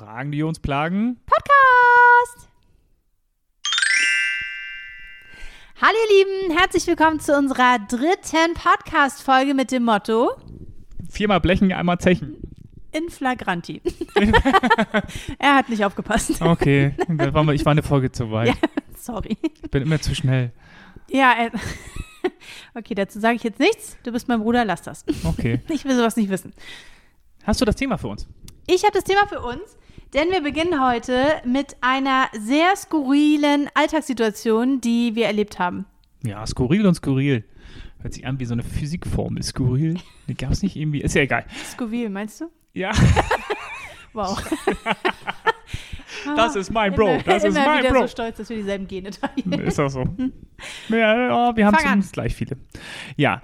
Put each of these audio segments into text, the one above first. Fragen, die uns plagen. Podcast! Hallo ihr Lieben, herzlich willkommen zu unserer dritten Podcast-Folge mit dem Motto 4-mal blechen, 1-mal zechen. In flagranti. Er hat nicht aufgepasst. Okay, ich war eine Folge zu weit. Ja, sorry. Ich bin immer zu schnell. Ja, okay, dazu sage ich jetzt nichts. Du bist mein Bruder, lass das. Okay. Ich will sowas nicht wissen. Hast du das Thema für uns? Ich habe das Thema für uns, denn wir beginnen heute mit einer sehr skurrilen Alltagssituation, die wir erlebt haben. Ja, skurril und skurril. Hört sich an wie so eine Physikformel. Skurril? Die gab es nicht irgendwie. Ist ja egal. Skurril, meinst du? Ja. Wow. Das ist mein Bro. Das ist mein Bro. Ich bin so stolz, dass wir dieselben Gene teilen. Ist auch so. Ja, wir haben zumindest gleich viele. Ja.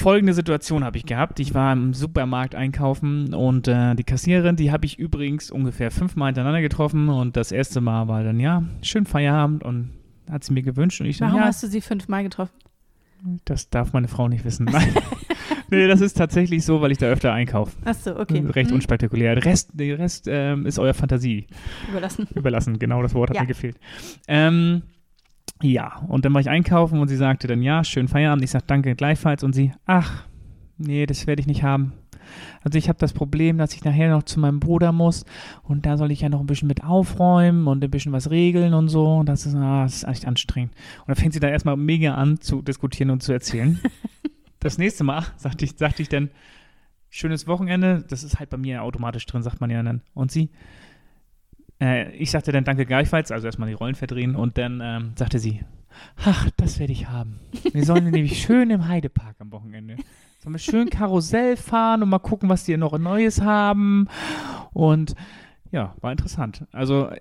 Folgende Situation habe ich gehabt. Ich war im Supermarkt einkaufen und die Kassiererin, die habe ich übrigens ungefähr 5-mal hintereinander getroffen und das erste Mal war dann, ja, schön Feierabend und hat sie mir gewünscht. Und ich Warum hast du sie 5-mal getroffen? Das darf meine Frau nicht wissen. Nein. Nee, das ist tatsächlich so, weil ich da öfter einkaufe. Ach so, okay. Recht unspektakulär. Der Rest ist eurer Fantasie. Überlassen, genau, das Wort hat mir gefehlt. Ja, und dann war ich einkaufen und sie sagte dann, ja, schönen Feierabend. Ich sag danke, gleichfalls. Und sie, ach, nee, das werde ich nicht haben. Also ich habe das Problem, dass ich nachher noch zu meinem Bruder muss und da soll ich ja noch ein bisschen mit aufräumen und ein bisschen was regeln und so. Und das ist echt anstrengend. Und dann fängt sie dann erstmal mega an zu diskutieren und zu erzählen. Das nächste Mal sagte ich dann, schönes Wochenende. Das ist halt bei mir automatisch drin, sagt man ja dann. Und sie... Ich sagte dann danke gleichfalls, also erstmal die Rollen verdrehen und dann sagte sie, ach, das werde ich haben. Wir sollen nämlich schön im Heidepark am Wochenende. Sollen wir schön Karussell fahren und mal gucken, was die noch Neues haben. Und ja, war interessant. Also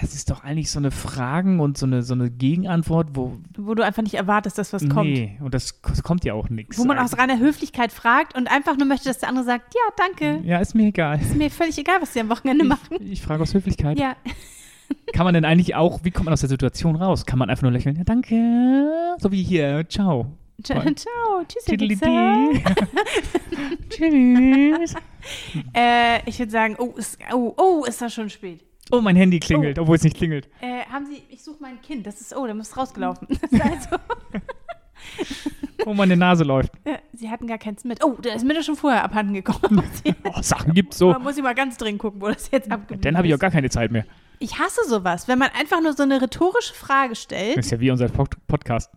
das ist doch eigentlich so eine Fragen und so eine Gegenantwort, wo du einfach nicht erwartest, dass was kommt. Nee, und das kommt ja auch nichts. Wo man aus reiner Höflichkeit fragt und einfach nur möchte, dass der andere sagt, ja, danke. Ja, ist mir egal. Ist mir völlig egal, was die am Wochenende machen. Ich frage aus Höflichkeit. Ja. Kann man denn eigentlich auch, wie kommt man aus der Situation raus? Kann man einfach nur lächeln, ja, danke. So wie hier, ciao. Ciao, tschüss, Herr Pizza. Tschüss. Ich würde sagen, ist das schon spät. Oh, mein Handy klingelt, obwohl es nicht klingelt. Ich suche mein Kind, das ist, da muss es rausgelaufen. Das ist also meine Nase läuft. Sie hatten gar keins mit. Oh, da ist mir das schon vorher abhanden gekommen. Sachen gibt's so. Man muss ich mal ganz dringend gucken, wo das jetzt abgeblieben ist. Dann habe ich auch gar keine Zeit mehr. Ich hasse sowas, wenn man einfach nur so eine rhetorische Frage stellt. Das ist ja wie unser Podcast.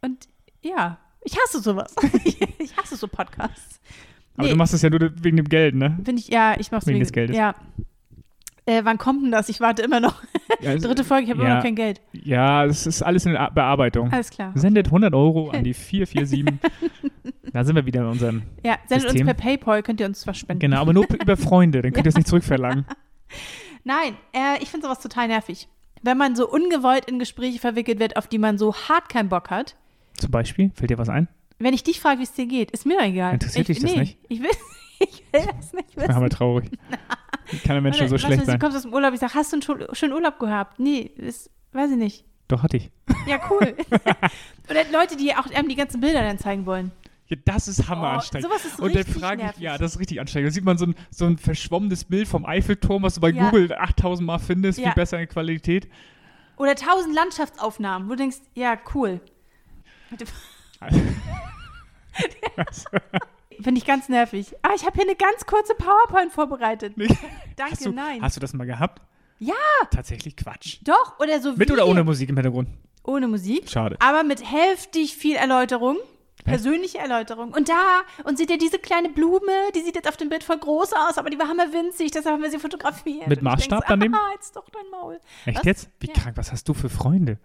Und ja, ich hasse sowas. Ich hasse so Podcasts. Aber du machst es ja nur wegen dem Geld, ne? Ich mach's wegen des Geldes. Ja. Wann kommt denn das? Ich warte immer noch. Dritte Folge, ich habe immer noch kein Geld. Ja, es ist alles in Bearbeitung. Alles klar. Sendet 100 Euro an die 447. Da sind wir wieder in unserem sendet System. Uns per PayPal, könnt ihr uns zwar spenden. Genau, aber nur über Freunde, dann könnt ihr es nicht zurückverlangen. Nein, ich finde sowas total nervig. Wenn man so ungewollt in Gespräche verwickelt wird, auf die man so hart keinen Bock hat. Zum Beispiel? Fällt dir was ein? Wenn ich dich frage, wie es dir geht, ist mir doch egal. Interessiert dich das nicht? Ich will das nicht wissen. Ich bin aber traurig. Keine Menschen so schlecht sein. Du kommst aus dem Urlaub, ich sage, hast du einen schönen Urlaub gehabt? Nee, weiß ich nicht. Doch, hatte ich. Ja, cool. Oder Leute, die auch die ganzen Bilder dann zeigen wollen. Ja, das ist hammeransteigend. Sowas ist richtig nervig. Und dann frage ich, das ist richtig ansteigend. Da sieht man so ein verschwommenes Bild vom Eiffelturm, was du bei Google 8000 Mal findest, viel bessere Qualität. Oder 1000 Landschaftsaufnahmen, wo du denkst, ja, cool. Finde ich ganz nervig. Ich habe hier eine ganz kurze PowerPoint vorbereitet. Nee. Danke, nein. Hast du das mal gehabt? Ja. Tatsächlich Quatsch. Doch, oder so. Mit oder ohne Musik im Hintergrund? Ohne Musik. Schade. Aber mit heftig viel Erläuterung. Persönliche Erläuterung. Und seht ihr diese kleine Blume? Die sieht jetzt auf dem Bild voll groß aus, aber die war hammerwinzig, deshalb haben wir sie fotografiert. Mit Maßstab daneben? Ah, jetzt doch dein Maul. Echt was? Jetzt? Wie krank, was hast du für Freunde?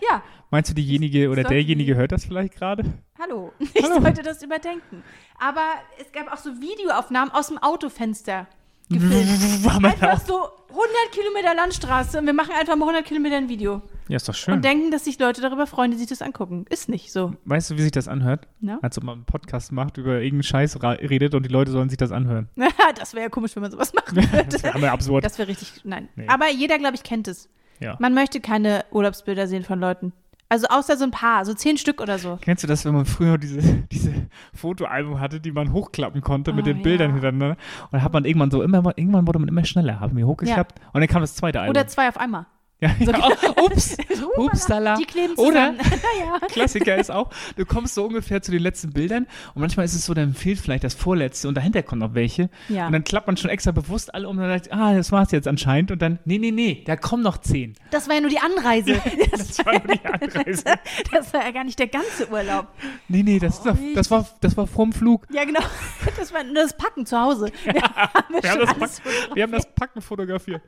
Ja. Meinst du, diejenige oder derjenige hört das vielleicht gerade? Hallo, sollte das überdenken. Aber es gab auch so Videoaufnahmen aus dem Autofenster gefilmt. Einfach so 100 Kilometer Landstraße und wir machen einfach mal 100 Kilometer ein Video. Ja, ist doch schön. Und denken, dass sich Leute darüber freuen, die sich das angucken. Ist nicht so. Weißt du, wie sich das anhört? No? Als ob man einen Podcast macht, über irgendeinen Scheiß redet und die Leute sollen sich das anhören. Das wäre ja komisch, wenn man sowas machen würde. Das wäre absurd. Das wäre richtig, nein. Nee. Aber jeder, glaube ich, kennt es. Ja. Man möchte keine Urlaubsbilder sehen von Leuten. Also außer so ein paar, so 10 Stück oder so. Kennst du das, wenn man früher diese Fotoalbum hatte, die man hochklappen konnte mit den Bildern hintereinander? Und dann hat man irgendwann so, irgendwann wurde man immer schneller, haben wir hochgeklappt und dann kam das zweite Album. Oder 2 auf einmal. Ja, so, Upsala. Die kleben zusammen. Oder, Klassiker ist auch, du kommst so ungefähr zu den letzten Bildern und manchmal ist es so, dann fehlt vielleicht das vorletzte und dahinter kommen noch welche. Ja. Und dann klappt man schon extra bewusst alle um und dann sagt, das war's jetzt anscheinend. Und dann, nee, da kommen noch 10. Das war ja nur die Anreise. Das war ja gar nicht der ganze Urlaub. Nee, das war vorm Flug. Ja, genau. Das war nur das Packen zu Hause. Wir haben das Packen fotografiert.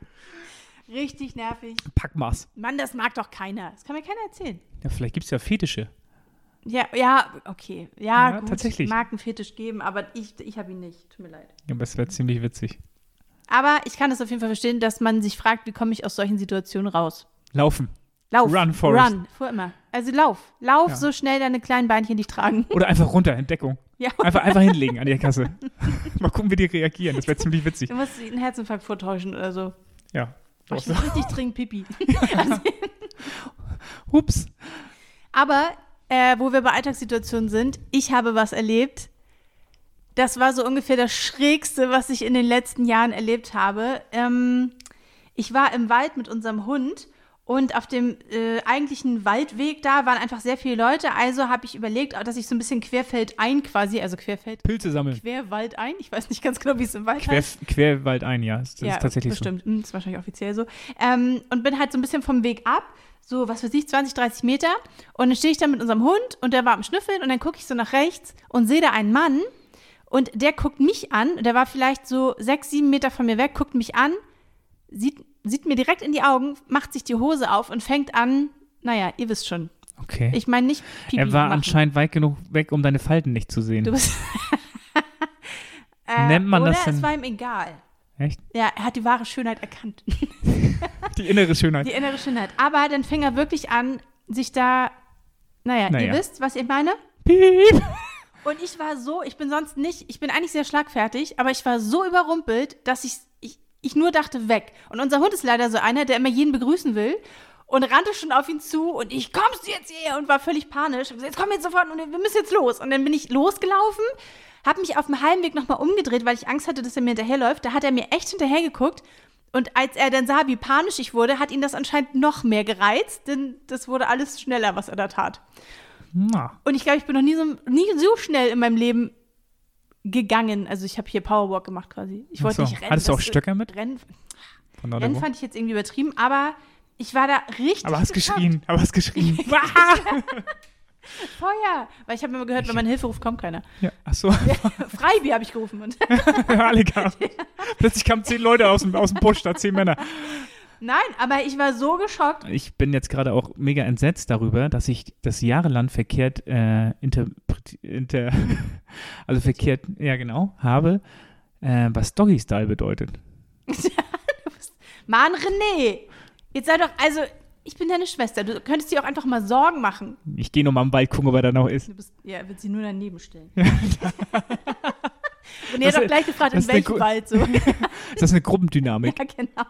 Richtig nervig. Packmaß. Mann, das mag doch keiner. Das kann mir keiner erzählen. Ja, vielleicht gibt es ja Fetische. Ja, okay. Ja, gut, tatsächlich. Mag einen Fetisch geben, aber ich habe ihn nicht. Tut mir leid. Ja, aber es wäre ziemlich witzig. Aber ich kann das auf jeden Fall verstehen, dass man sich fragt, wie komme ich aus solchen Situationen raus? Laufen. Lauf. Run, Forest. Run, vor immer. Also lauf. Lauf so schnell deine kleinen Beinchen dich tragen. Oder einfach runter, Entdeckung. Ja. Einfach hinlegen an die Kasse. Mal gucken, wie die reagieren. Das wäre ziemlich witzig. Du musst einen Herzinfarkt vortäuschen oder so. Ja. Ich muss richtig dringend Pipi. Also, ups. Aber, wo wir bei Alltagssituationen sind, ich habe was erlebt. Das war so ungefähr das Schrägste, was ich in den letzten Jahren erlebt habe. Ich war im Wald mit unserem Hund und auf dem eigentlichen Waldweg da waren einfach sehr viele Leute. Also habe ich überlegt, dass ich so ein bisschen querfeldein quasi, also querfeld. Pilze sammeln. Querwaldein, ich weiß nicht ganz genau, wie es im Wald heißt. Querwaldein, ja. Das ist tatsächlich bestimmt. So. Das ist wahrscheinlich offiziell so. Und bin halt so ein bisschen vom Weg ab, so, 20, 30 Meter. Und dann stehe ich da mit unserem Hund und der war am Schnüffeln und dann gucke ich so nach rechts und sehe da einen Mann. Und der guckt mich an, der war vielleicht so 6, 7 Meter von mir weg, guckt mich an, sieht mir direkt in die Augen, macht sich die Hose auf und fängt an, ihr wisst schon. Okay. Ich meine nicht Pipi machen. Er war anscheinend weit genug weg, um deine Falten nicht zu sehen. Du bist nennt man das denn? Oder es war ihm egal. Echt? Ja, er hat die wahre Schönheit erkannt. Die innere Schönheit. Die innere Schönheit. Aber dann fing er wirklich an, sich da, ihr wisst, was ich meine? Piep! Und ich war so, ich bin eigentlich sehr schlagfertig, aber ich war so überrumpelt, dass ich nur dachte, weg. Und unser Hund ist leider so einer, der immer jeden begrüßen will und rannte schon auf ihn zu und ich, kommst du jetzt hier? Und war völlig panisch. Und jetzt komm jetzt sofort und wir müssen jetzt los. Und dann bin ich losgelaufen, habe mich auf dem Heimweg nochmal umgedreht, weil ich Angst hatte, dass er mir hinterherläuft. Da hat er mir echt hinterhergeguckt und als er dann sah, wie panisch ich wurde, hat ihn das anscheinend noch mehr gereizt, denn das wurde alles schneller, was er da tat. Na. Und ich glaube, ich bin noch nie so schnell in meinem Leben gegangen. Also ich habe hier Powerwalk gemacht quasi. Ich wollte nicht rennen. Hattest du auch Stöcker mit? Rennen fand ich jetzt irgendwie übertrieben, aber ich war da richtig Aber hast geschrien. Feuer! Weil ich habe immer gehört, wenn man Hilfe ruft, kommt keiner. Ja, ach so. Freibier habe ich gerufen. Und plötzlich kamen 10 Leute aus dem Busch, da 10 Männer. Nein, aber ich war so geschockt. Ich bin jetzt gerade auch mega entsetzt darüber, dass ich das jahrelang verkehrt habe, was Doggy-Style bedeutet. Mann, René, jetzt sei doch, also ich bin deine Schwester, du könntest dir auch einfach mal Sorgen machen. Ich gehe nochmal am Wald gucken, ob er da noch ist. Er wird sie nur daneben stellen. Und er hat doch gleich gefragt, in welchem Wald so. Ist das eine Gruppendynamik? Ja, genau.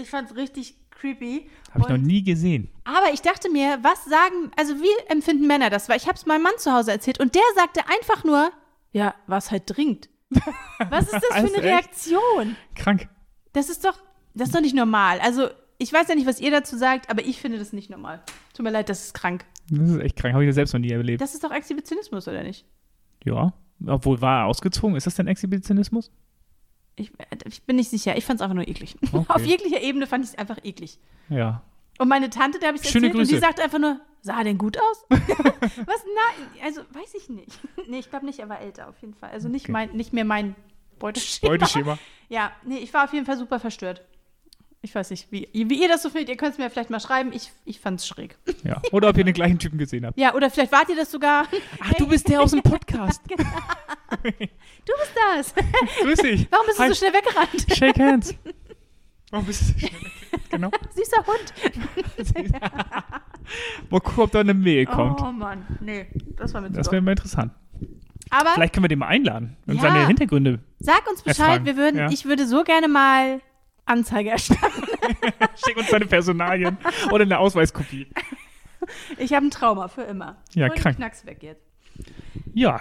Ich fand's richtig creepy. Habe ich noch nie gesehen. Aber ich dachte mir, wie empfinden Männer das? Weil ich hab's meinem Mann zu Hause erzählt und der sagte einfach nur, ja, was halt dringt. Was ist das für eine Reaktion? Krank. Das ist doch nicht normal. Also, ich weiß ja nicht, was ihr dazu sagt, aber ich finde das nicht normal. Tut mir leid, das ist krank. Das ist echt krank, habe ich das selbst noch nie erlebt. Das ist doch Exhibitionismus, oder nicht? Ja, obwohl war er ausgezogen. Ist das denn Exhibitionismus? Ich bin nicht sicher. Ich fand es einfach nur eklig. Okay. Auf jeglicher Ebene fand ich es einfach eklig. Ja. Und meine Tante, der habe ich es erzählt, Grüße. Und die sagt einfach nur, sah er denn gut aus? Was? Nein, also weiß ich nicht. Nee, ich glaube nicht, er war älter auf jeden Fall. Also nicht, nicht mehr mein Beuteschema. Ja, nee, ich war auf jeden Fall super verstört. Ich weiß nicht, wie ihr das so findet. Ihr könnt es mir vielleicht mal schreiben. Ich fand es schräg. Ja, oder ob ihr den gleichen Typen gesehen habt. Ja, oder vielleicht wart ihr das sogar. Ach, du bist der aus dem Podcast. Genau. Du bist das. Grüß dich. Warum bist du so schnell weggerannt? Shake hands. Warum bist du so schnell weggerannt? Genau. Süßer Hund. Mal gucken, ob da eine Mail kommt. Oh Mann, nee. Das wäre mal interessant. Aber vielleicht können wir den mal einladen und seine Hintergründe. Sag uns Bescheid. Ich würde so gerne mal Anzeige erstatten. Schick uns deine Personalien oder eine Ausweiskopie. Ich habe ein Trauma für immer. Ja, krank. Knacks weg jetzt. Ja,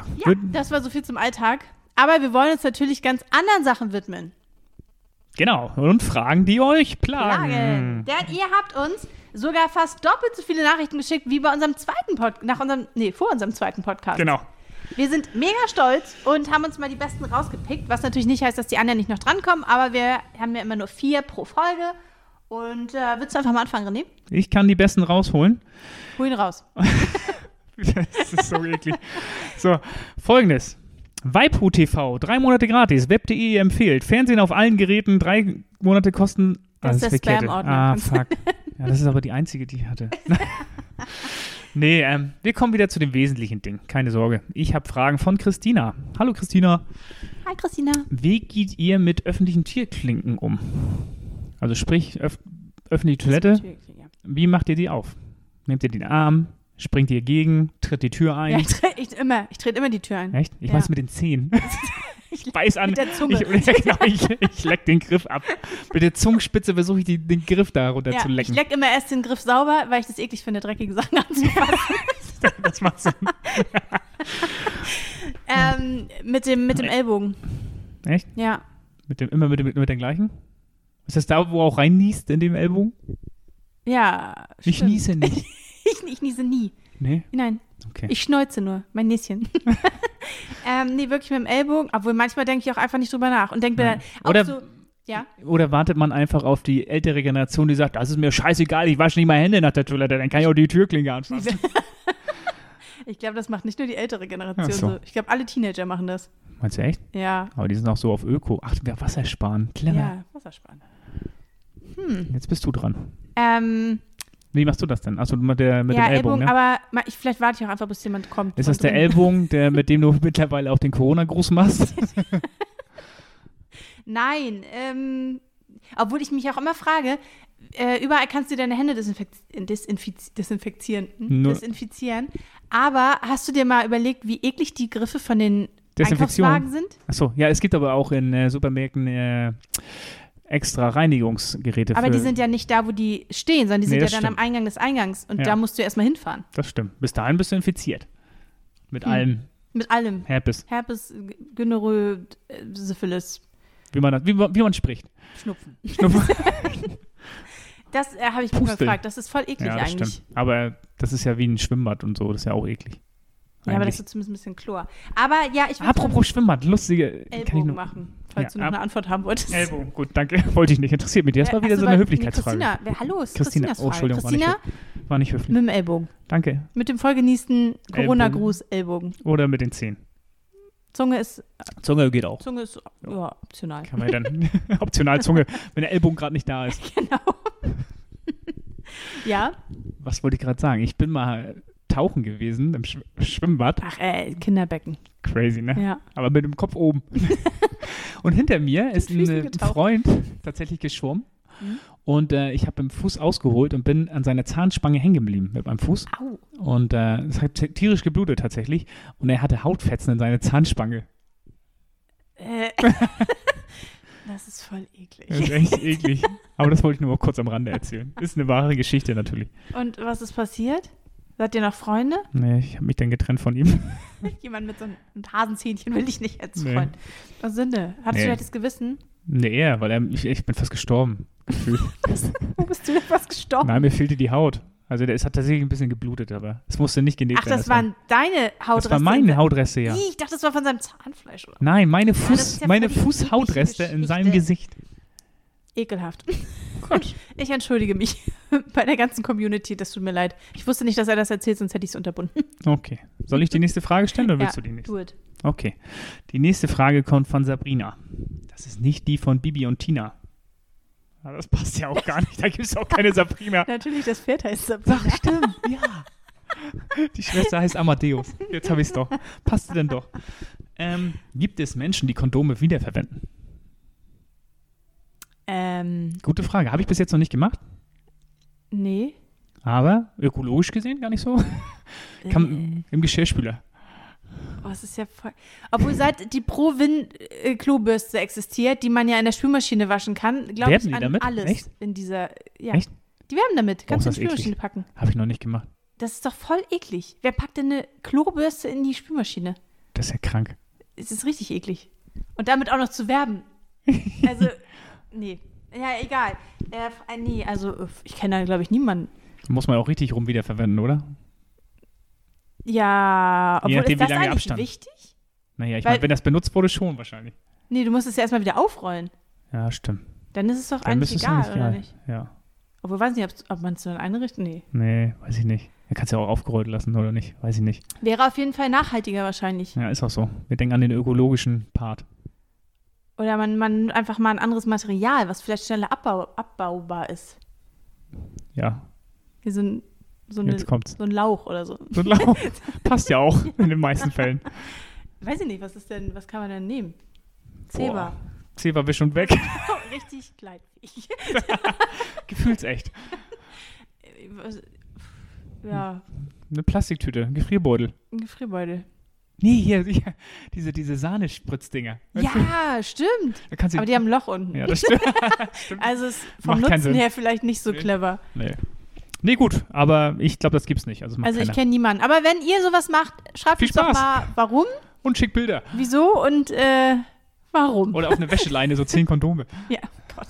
das war so viel zum Alltag. Aber wir wollen uns natürlich ganz anderen Sachen widmen. Genau. Und Fragen, die euch plagen. Denn ihr habt uns sogar fast doppelt so viele Nachrichten geschickt wie bei unserem zweiten Podcast. Vor unserem zweiten Podcast. Genau. Wir sind mega stolz und haben uns mal die besten rausgepickt, was natürlich nicht heißt, dass die anderen nicht noch drankommen, aber wir haben ja immer nur 4 pro Folge. Und willst du einfach mal anfangen, René? Ich kann die besten rausholen. Hol ihn raus. Das ist so eklig. So, Folgendes. Waipu TV, 3 Monate gratis, web.de empfiehlt, Fernsehen auf allen Geräten, 3 Monate kosten. Das ist der Spam-Ordner. Ah, fuck. Ja, das ist aber die einzige, die ich hatte. Nee, wir kommen wieder zu dem wesentlichen Ding. Keine Sorge. Ich habe Fragen von Christina. Hallo, Christina. Hi, Christina. Wie geht ihr mit öffentlichen Türklinken um? Also sprich, öffentliche Toilette. Wie macht ihr die auf? Nehmt ihr den Arm? Springt ihr gegen? Tritt die Tür ein? Ja, ich trete immer die Tür ein. Echt? Ich mach's mit den Zähnen. Ich beiß an. Mit der Zunge. Ich leck den Griff ab. Mit der Zungenspitze versuche ich den Griff da runter zu lecken. Ich leck immer erst den Griff sauber, weil ich das eklig finde, dreckige Sachen anzufassen. Das macht Sinn. Mit dem Ellbogen. Echt? Ja. Mit der gleichen? Ist das da, wo auch reinniest, in dem Ellbogen? Ja, ich niese nicht. Ich niese nie. Nee? Nein. Okay. Ich schneuze nur, mein Näschen. Nee, wirklich mit dem Ellbogen. Obwohl, manchmal denke ich auch einfach nicht drüber nach. Und denke mir dann auch Oder wartet man einfach auf die ältere Generation, die sagt, das ist mir scheißegal, ich wasche nicht meine Hände nach der Toilette, dann kann ich auch die Türklinke anfassen. Ich glaube, das macht nicht nur die ältere Generation so. Ich glaube, alle Teenager machen das. Meinst du echt? Ja. Aber die sind auch so auf Öko. Ach, Wassersparen. Clever. Ja, Wassersparen. Jetzt bist du dran. Wie machst du das denn? Achso, mit dem Ellbogen, ne? Aber vielleicht warte ich auch einfach, bis jemand kommt. Ist das der Ellbogen, mit dem du mittlerweile auch den Corona-Gruß machst? Nein. Obwohl ich mich auch immer frage, überall kannst du deine Hände desinfizieren. Aber hast du dir mal überlegt, wie eklig die Griffe von den Einkaufswagen sind? Achso, ja, es gibt aber auch in Supermärkten extra Reinigungsgeräte. Aber die sind ja nicht da, wo die stehen, sondern die sind ja dann am Eingang des Eingangs. Und da musst du erstmal hinfahren. Das stimmt. Bis dahin bist du infiziert. Mit allem. Mit allem. Herpes, Gonorrhoe, Syphilis. Wie man spricht. Schnupfen. Das habe ich mich gefragt. Das ist voll eklig eigentlich. Stimmt. Aber das ist ja wie ein Schwimmbad und so. Das ist ja auch eklig. Ja, aber das ist zumindest ein bisschen Chlor. Aber ja, ich würde... Apropos Schwimmbad, lustige... Ellbogen machen, falls du noch eine Antwort haben wolltest. Ellbogen, gut, danke. Wollte ich nicht. Interessiert mich. Das war wieder so eine Höflichkeitsfrage. Hallo, ist Christinas Frage. Entschuldigung, Christina war nicht höflich. Mit dem Ellbogen. Danke. Mit dem vollgenießten Corona-Gruß Ellbogen. Oder mit den Zehen. Zunge geht auch. Zunge ist optional. Kann man dann optional Zunge, wenn der Ellbogen gerade nicht da ist. Genau. Ja. Was wollte ich gerade sagen? Ich bin mal... tauchen gewesen im Schwimmbad. Ach Kinderbecken. Crazy, ne? Ja. Aber mit dem Kopf oben. Und hinter mir ist ein Freund tatsächlich geschwommen. Mhm. Und ich habe im Fuß ausgeholt und bin an seiner Zahnspange hängen geblieben mit meinem Fuß. Au. Und es hat tierisch geblutet tatsächlich. Und er hatte Hautfetzen in seiner Zahnspange. Das ist voll eklig. Das ist echt eklig. Aber das wollte ich nur mal kurz am Rande erzählen. Ist eine wahre Geschichte natürlich. Und was ist passiert? Seid ihr noch Freunde? Nee, ich habe mich dann getrennt von ihm. Jemand mit so einem Hasenzähnchen will ich nicht als Freund. Was Sünde. Hattest du das Gewissen? Nee, weil ich bin fast gestorben. Wo bist du denn fast gestorben? Nein, mir fehlte die Haut. Also es hat tatsächlich ein bisschen geblutet, aber es musste nicht genäht werden. Ach, das waren deine Hautreste? Das waren meine Hautreste, ja. Ich dachte, das war von seinem Zahnfleisch. Oder? Nein, meine Fußhautreste in seinem Gesicht. Ekelhaft. Gut. Ich entschuldige mich bei der ganzen Community, das tut mir leid. Ich wusste nicht, dass er das erzählt, sonst hätte ich es unterbunden. Okay. Soll ich die nächste Frage stellen oder willst du die nächste? Ja, do it. Okay. Die nächste Frage kommt von Sabrina. Das ist nicht die von Bibi und Tina. Aber das passt ja auch gar nicht, da gibt es auch keine Sabrina. Natürlich, das Pferd heißt Sabrina. Ach, stimmt, ja. Die Schwester heißt Amadeus. Jetzt habe ich es doch. Passt denn doch. Gibt es Menschen, die Kondome wiederverwenden? Gute Frage. Habe ich bis jetzt noch nicht gemacht? Nee. Aber ökologisch gesehen gar nicht so. Im Geschirrspüler. Oh, es ist ja voll... Obwohl seit die Pro-Win-Klobürste existiert, die man ja in der Spülmaschine waschen kann, glaube ich an damit? Alles. Echt? In dieser... Ja. Echt? Die werben damit. Kannst du in die Spülmaschine packen. Habe ich noch nicht gemacht. Das ist doch voll eklig. Wer packt denn eine Klobürste in die Spülmaschine? Das ist ja krank. Es ist richtig eklig. Und damit auch noch zu werben. Also, nee. Ja, egal. Nee, also ich kenne da, glaube ich, niemanden. Muss man auch richtig rum wiederverwenden, oder? Ja, obwohl, nachdem, ist das eigentlich Abstand wichtig? Naja, ich meine, wenn das benutzt wurde, schon wahrscheinlich. Nee, du musst es ja erstmal wieder aufrollen. Ja, stimmt. Dann ist es doch eigentlich egal, nicht, oder nicht? Ja. Obwohl, weiß nicht, ob man es dann einrichtet? Nee. Nee, weiß ich nicht. Da kannst du ja auch aufgerollt lassen, oder nicht? Weiß ich nicht. Wäre auf jeden Fall nachhaltiger wahrscheinlich. Ja, ist auch so. Wir denken an den ökologischen Part. Oder man einfach mal ein anderes Material, was vielleicht schneller abbaubar ist. Ja. Wie so ein Lauch oder so. So ein Lauch. Passt ja auch in den meisten Fällen. Weiß ich nicht, was kann man denn nehmen? Zewa. Zewa wisch und weg. Richtig gleitfähig. Gefühlsecht. Ja. Eine Plastiktüte, ein Gefrierbeutel. Ein Gefrierbeutel. Nee, hier diese Sahnespritzdinger. Ja, stimmt. Aber die haben ein Loch unten. Ja, das stimmt. Also ist vom Nutzen her vielleicht nicht so clever. Nee, gut, aber ich glaube, das gibt's nicht. Also ich kenne niemanden. Aber wenn ihr sowas macht, schreibt uns doch mal, warum. Und schickt Bilder. Wieso und warum. Oder auf eine Wäscheleine, so 10 Kondome. Ja, Gott.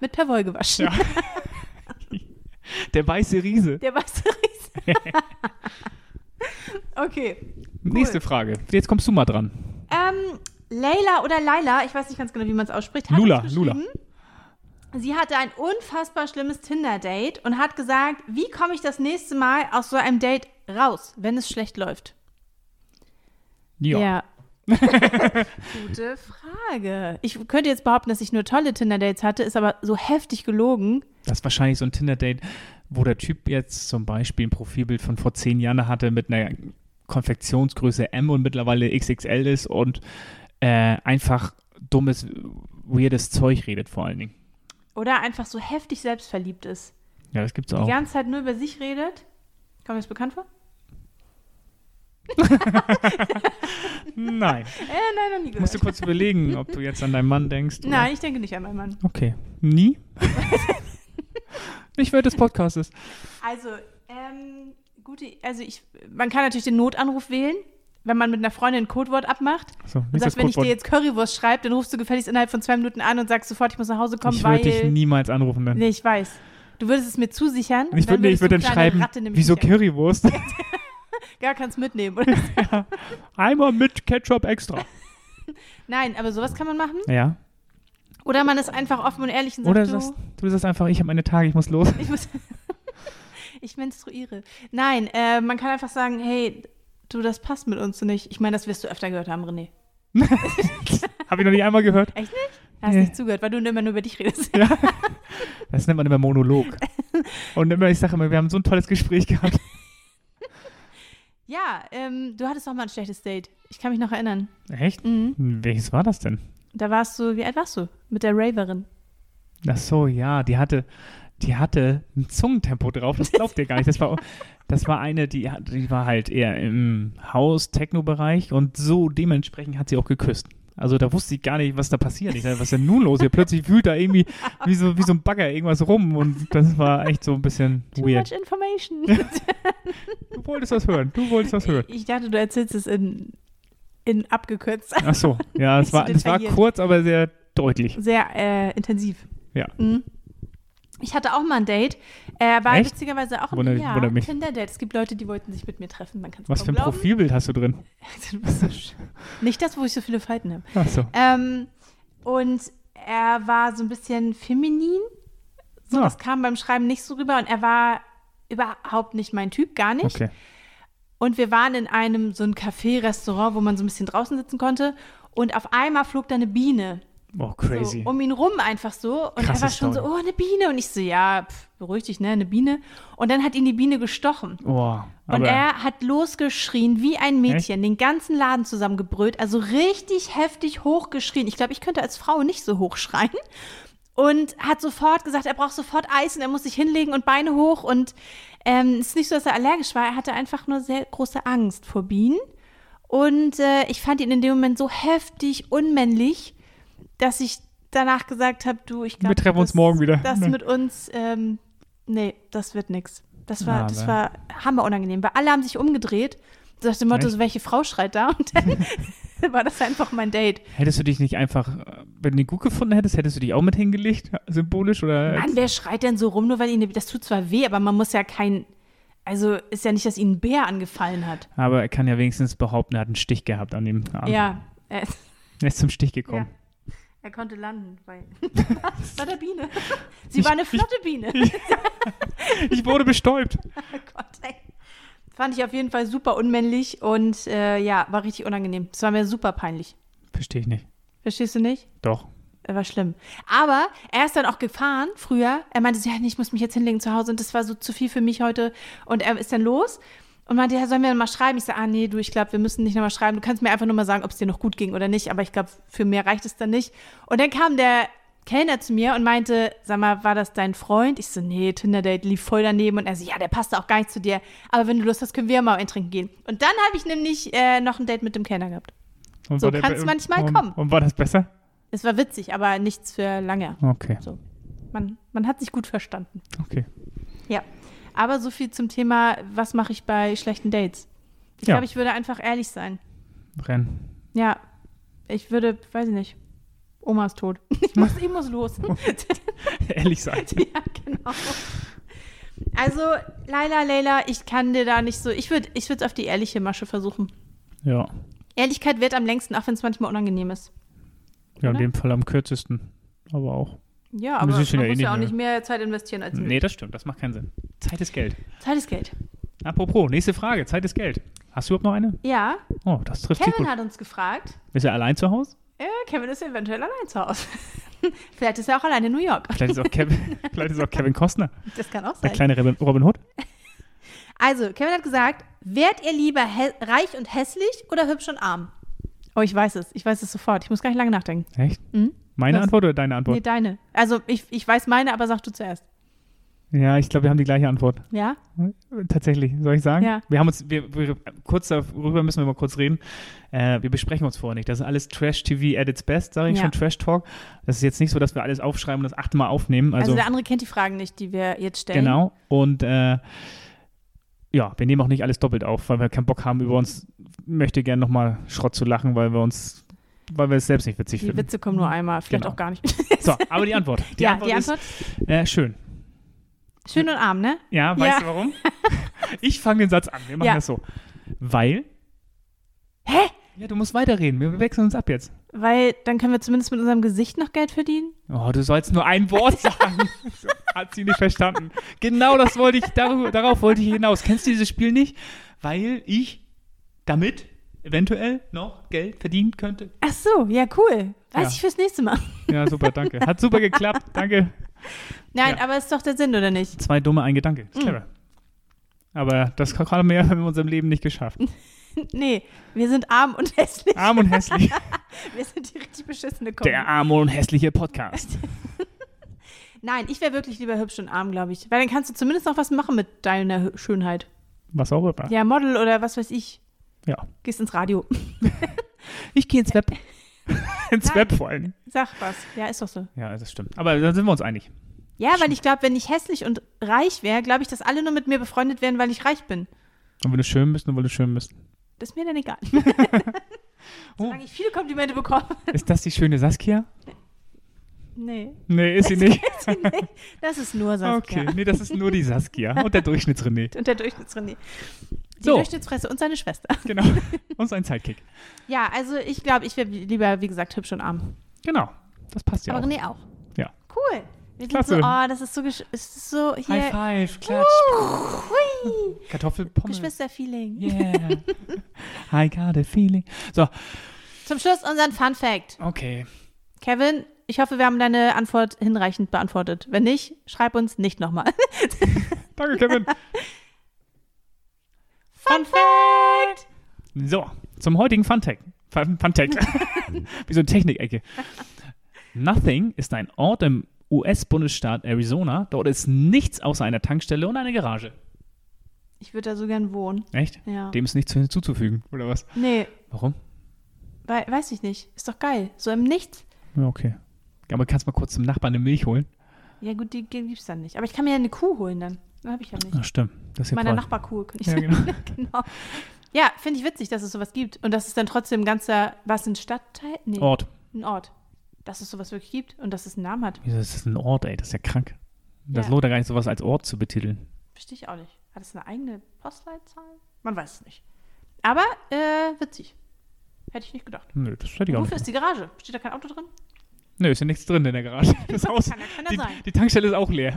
Mit Perwoll gewaschen. Ja. Der weiße Riese. Der weiße Riese. Okay. Cool. Nächste Frage. Jetzt kommst du mal dran. Leila oder Laila, ich weiß nicht ganz genau, wie man es ausspricht. Lula. Sie hatte ein unfassbar schlimmes Tinder-Date und hat gesagt, wie komme ich das nächste Mal aus so einem Date raus, wenn es schlecht läuft? Ja. Gute Frage. Ich könnte jetzt behaupten, dass ich nur tolle Tinder-Dates hatte, ist aber so heftig gelogen. Das ist wahrscheinlich so ein Tinder-Date, wo der Typ jetzt zum Beispiel ein Profilbild von vor 10 Jahren hatte mit einer Konfektionsgröße M und mittlerweile XXL ist und einfach dummes, weirdes Zeug redet vor allen Dingen. Oder einfach so heftig selbstverliebt ist. Ja, das gibt's auch. Die ganze Zeit nur über sich redet. Kommt mir das bekannt vor? Nein. Nein, noch nie gehört. Musst du kurz überlegen, ob du jetzt an deinen Mann denkst. Oder? Nein, ich denke nicht an meinen Mann. Okay. Nie? Nicht während des Podcastes. Also, man kann natürlich den Notanruf wählen, wenn man mit einer Freundin ein Codewort abmacht. So, und sagt, wenn ich dir jetzt Currywurst schreibe, dann rufst du gefälligst innerhalb von 2 Minuten an und sagst sofort, ich muss nach Hause kommen, weil... Ich würde dich niemals anrufen dann. Nee, ich weiß. Du würdest es mir zusichern. Ich würde dann schreiben, wieso Currywurst? Ja, kannst mitnehmen, oder? Ja. Einmal mit Ketchup extra. Nein, aber sowas kann man machen. Ja. Oder man ist einfach offen und ehrlich und sagt, oder du sagst einfach, ich habe meine Tage, ich muss los. Ich menstruiere. Nein, man kann einfach sagen, hey, du, das passt mit uns nicht. Ich meine, das wirst du öfter gehört haben, René. Habe ich noch nicht einmal gehört. Echt nicht? Hast nicht zugehört, weil du immer nur über dich redest. Ja. Das nennt man immer Monolog. Und immer, ich sage immer, wir haben so ein tolles Gespräch gehabt. Ja, du hattest doch mal ein schlechtes Date. Ich kann mich noch erinnern. Echt? Mhm. Welches war das denn? Da warst du, wie alt warst du? Mit der Raverin. Ach so, ja, die hatte ein Zungentempo drauf, das glaubt ihr gar nicht. Das war eine, die war halt eher im Haus-Techno-Bereich und so dementsprechend hat sie auch geküsst. Also da wusste ich gar nicht, was da passiert. Ich dachte, was ist denn nun los? Ihr plötzlich wühlt da irgendwie wie so ein Bagger irgendwas rum und das war echt so ein bisschen weird. Too much information. Du wolltest das hören. Ich dachte, du erzählst es in abgekürzt. Ach so, ja, es war kurz, aber sehr deutlich. Sehr intensiv. Ja. Mhm. Ich hatte auch mal ein Date, war echt? Witzigerweise auch ein Tinder-Date. Es gibt Leute, die wollten sich mit mir treffen, man kann es kaum glauben. Was für ein Profilbild hast du drin? Du bist so nicht das, wo ich so viele Falten habe. Ach so. Und er war so ein bisschen feminin, so, das kam beim Schreiben nicht so rüber und er war überhaupt nicht mein Typ, gar nicht. Okay. Und wir waren in einem, so ein Café-Restaurant, wo man so ein bisschen draußen sitzen konnte und auf einmal flog da eine Biene. Oh, crazy. So, um ihn rum einfach so. Und krasse er war schon Story. So, oh, eine Biene. Und ich so, ja, beruhig dich, ne, eine Biene. Und dann hat ihn die Biene gestochen. Oh, und er hat losgeschrien wie ein Mädchen, den ganzen Laden zusammengebrüllt, also richtig heftig hochgeschrien. Ich glaube, ich könnte als Frau nicht so hoch schreien. Und hat sofort gesagt, er braucht sofort Eis und er muss sich hinlegen und Beine hoch. Und es ist nicht so, dass er allergisch war. Er hatte einfach nur sehr große Angst vor Bienen. Und ich fand ihn in dem Moment so heftig unmännlich, dass ich danach gesagt habe, du, ich glaube, wir treffen uns morgen wieder. Das mit uns, nee, das wird nichts. Das war hammerunangenehm, weil alle haben sich umgedreht. Du sagst dem Motto, so, welche Frau schreit da? Und dann war das einfach mein Date. Hättest du dich nicht einfach, wenn du die gut gefunden hättest, hättest du dich auch mit hingelegt, symbolisch? Oder? Mann, wer schreit denn so rum, nur weil ihnen, das tut zwar weh, aber man muss ja kein, also ist ja nicht, dass ihnen ein Bär angefallen hat. Aber er kann ja wenigstens behaupten, er hat einen Stich gehabt an dem Arm. Ja. Er ist zum Stich gekommen. Ja. Er konnte landen, weil bei der Biene. Sie war eine flotte Biene. Ich wurde bestäubt. Oh Gott, ey. Fand ich auf jeden Fall super unmännlich und war richtig unangenehm. Es war mir super peinlich. Verstehe ich nicht. Verstehst du nicht? Doch. War schlimm. Aber er ist dann auch gefahren früher. Er meinte so, ja, ich muss mich jetzt hinlegen zu Hause und das war so zu viel für mich heute. Und er ist dann los. Und meinte, ja, sollen wir mal schreiben? Ich sage, nee, du, ich glaube, wir müssen nicht nochmal schreiben. Du kannst mir einfach nur mal sagen, ob es dir noch gut ging oder nicht. Aber ich glaube, für mehr reicht es dann nicht. Und dann kam der Kellner zu mir und meinte, sag mal, war das dein Freund? Ich so, nee, Tinder-Date lief voll daneben. Und er so, ja, der passt auch gar nicht zu dir. Aber wenn du Lust hast, können wir mal eintrinken gehen. Und dann habe ich nämlich noch ein Date mit dem Kellner gehabt. Und so kann es manchmal kommen. Und war das besser? Es war witzig, aber nichts für lange. Okay. So. Man hat sich gut verstanden. Okay. Ja. Aber so viel zum Thema, was mache ich bei schlechten Dates? Ich glaube, ich würde einfach ehrlich sein. Rennen. Ja, ich würde, weiß ich nicht, Oma ist tot. Ich muss los. Ehrlich sein. Ja, genau. Also, Leila, ich kann dir da nicht so, ich würde es auf die ehrliche Masche versuchen. Ja. Ehrlichkeit wird am längsten, auch wenn es manchmal unangenehm ist. Ja, in dem Fall am kürzesten, aber auch. Ja, aber man muss ja auch nicht mehr Zeit investieren als möglich. Nee, das stimmt, das macht keinen Sinn. Zeit ist Geld. Zeit ist Geld. Apropos, nächste Frage, Zeit ist Geld. Hast du überhaupt noch eine? Ja. Oh, das trifft sich gut. Kevin hat uns gefragt. Ist er allein zu Hause? Ja, Kevin ist eventuell allein zu Hause. Vielleicht ist er auch allein in New York. Vielleicht ist auch Kevin Costner. Das kann auch sein. Der kleine Robin Hood. Also, Kevin hat gesagt, wärt ihr lieber reich und hässlich oder hübsch und arm? Oh, ich weiß es sofort. Ich muss gar nicht lange nachdenken. Echt? Mhm. Meine Antwort oder deine Antwort? Nee, deine. Also ich weiß meine, aber sag du zuerst. Ja, ich glaube, wir haben die gleiche Antwort. Ja? Tatsächlich, soll ich sagen? Ja. Wir haben uns, kurz darüber müssen wir mal kurz reden. Wir besprechen uns vorher nicht. Das ist alles Trash-TV at its best, sage ich schon, Trash-Talk. Das ist jetzt nicht so, dass wir alles aufschreiben und das 8. Mal aufnehmen. Also der andere kennt die Fragen nicht, die wir jetzt stellen. Genau. Und wir nehmen auch nicht alles doppelt auf, weil wir keinen Bock haben, über uns möchte gerne nochmal Schrott zu lachen, weil wir es selbst nicht witzig finden. Die Witze kommen nur einmal, vielleicht auch gar nicht. So, aber die Antwort. Die Antwort ist schön. Schön und arm, ne? Ja, weißt du warum? Ich fange den Satz an, wir machen das so. Weil? Hä? Ja, du musst weiterreden, wir wechseln uns ab jetzt. Weil, dann können wir zumindest mit unserem Gesicht noch Geld verdienen. Oh, du sollst nur ein Wort sagen. Hat sie nicht verstanden. Genau das wollte ich, darauf wollte ich hinaus. Kennst du dieses Spiel nicht? Weil ich damit eventuell noch Geld verdienen könnte. Ach so, ja, cool. Weiß ich fürs nächste Mal. Ja, super, danke. Hat super geklappt, danke. Nein, aber ist doch der Sinn, oder nicht? Zwei Dumme, ein Gedanke. Ist clever. Aber das haben wir in unserem Leben nicht geschafft. Nee, wir sind arm und hässlich. Arm und hässlich. Wir sind die richtig beschissene Kombi. Der arme und hässliche Podcast. Nein, ich wäre wirklich lieber hübsch und arm, glaube ich. Weil dann kannst du zumindest noch was machen mit deiner Schönheit. Was auch immer. Ja, Model oder was weiß ich. Ja. Gehst ins Radio. Ich gehe ins Web. Ins Web vor allem. Sag was. Ja, ist doch so. Ja, das stimmt. Aber da sind wir uns einig. Ja, weil ich glaube, wenn ich hässlich und reich wäre, glaube ich, dass alle nur mit mir befreundet wären, weil ich reich bin. Und wenn du schön bist, nur weil du schön bist. Das ist mir dann egal. Solange ich viele Komplimente bekomme. Ist das die schöne Saskia? Nee. Nee, ist sie nicht. Das ist nur Saskia. Okay, nee, das ist nur die Saskia. Und der Durchschnittsrené. Die Durchschnittsfresse und seine Schwester. Genau. Und sein Sidekick. Ja, also ich glaube, ich wäre lieber, wie gesagt, hübsch und arm. Genau. Das passt ja auch. Aber René auch. Ja. Cool. Wir Klasse. Sind so, oh, das ist so, hier. High Five, Klatsch. Kartoffelpommes. Geschwisterfeeling. Yeah. I got a feeling. So. Zum Schluss unseren Fun Fact. Okay. Kevin, ich hoffe, wir haben deine Antwort hinreichend beantwortet. Wenn nicht, schreib uns nicht nochmal. Danke, Kevin. Fun Fact! So, zum heutigen Fun Fact. Fun Fact. Wie so eine Technik-Ecke. Nothing ist ein Ort im US-Bundesstaat Arizona. Dort ist nichts außer einer Tankstelle und einer Garage. Ich würde da so gern wohnen. Echt? Ja. Dem ist nichts hinzuzufügen, oder was? Nee. Warum? Weiß ich nicht. Ist doch geil. So im Nichts. Ja, okay. Aber kannst mal kurz zum Nachbarn eine Milch holen? Ja gut, die gibt's dann nicht. Aber ich kann mir ja eine Kuh holen dann. Das habe ich ja nicht. Ach, stimmt. Das meiner Nachbarkurk. Ja, genau. Genau. Ja, finde ich witzig, dass es sowas gibt. Und dass es dann trotzdem ein ganzer, was, ein Stadtteil? Nee. Ort. Ein Ort. Dass es sowas wirklich gibt und dass es einen Namen hat. Wieso ist das ein Ort, ey? Das ist ja krank. Das lohnt ja gar nicht, sowas als Ort zu betiteln. Verstehe ich auch nicht. Hat es eine eigene Postleitzahl? Man weiß es nicht. Aber witzig. Hätte ich nicht gedacht. Nö, das hätte ich auch nicht. Wofür ist die Garage? Steht da kein Auto drin? Nö, ist ja nichts drin in der Garage. Das Haus, kann ja sein. Die Tankstelle ist auch leer.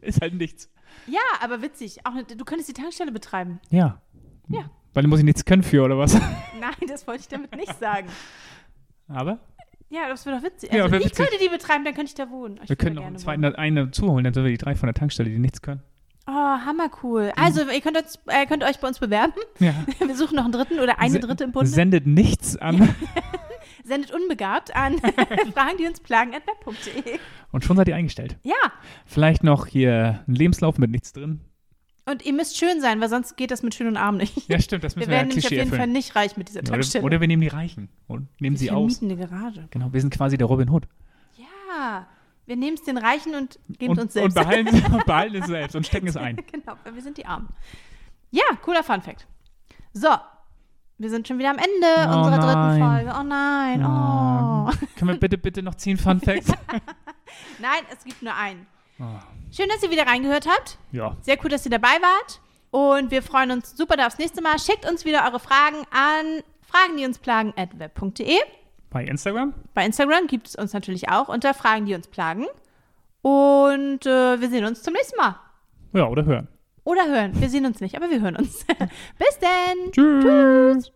Ist halt nichts. Ja, aber witzig. Auch, du könntest die Tankstelle betreiben. Ja. Ja. Weil da muss ich nichts können für, oder was? Nein, das wollte ich damit nicht sagen. Aber? Ja, das wäre doch witzig. Also, ja, wär ich witzig. Könnte die betreiben, dann könnte ich da wohnen. Wir können noch eine zuholen, dann sind wir die 3 von der Tankstelle, die nichts können. Oh, hammer cool. Also, ihr könnt euch bei uns bewerben. Ja. Wir suchen noch einen dritten oder eine dritte im Bund. Sendet nichts an. Sendet unbegabt an Fragen, die uns plagen, @web.de. Und schon seid ihr eingestellt. Ja. Vielleicht noch hier ein Lebenslauf mit nichts drin. Und ihr müsst schön sein, weil sonst geht das mit Schön und Arm nicht. Ja, stimmt, das müssen wir ja Klischee erfüllen. Wir werden nämlich auf jeden Fall nicht reich mit dieser Tankstelle. Oder wir nehmen die Reichen und nehmen sie aus. Wir mieten eine Garage. Genau, wir sind quasi der Robin Hood. Ja, wir nehmen es den Reichen und geben es uns selbst. Und behalten es selbst und stecken es ein. Genau, weil wir sind die Armen. Ja, cooler Funfact. So, wir sind schon wieder am Ende unserer dritten Folge. Oh nein, Können wir bitte noch 10 Funfacts? Nein, es gibt nur einen. Oh. Schön, dass ihr wieder reingehört habt. Ja. Sehr cool, dass ihr dabei wart. Und wir freuen uns super aufs nächste Mal. Schickt uns wieder eure Fragen an fragendieundsplagen@web.de. Bei Instagram? Bei Instagram gibt es uns natürlich auch unter Fragen, die uns plagen. Und wir sehen uns zum nächsten Mal. Ja, oder hören. Oder hören. Wir sehen uns nicht, aber wir hören uns. Bis dann. Tschüss. Tschüss.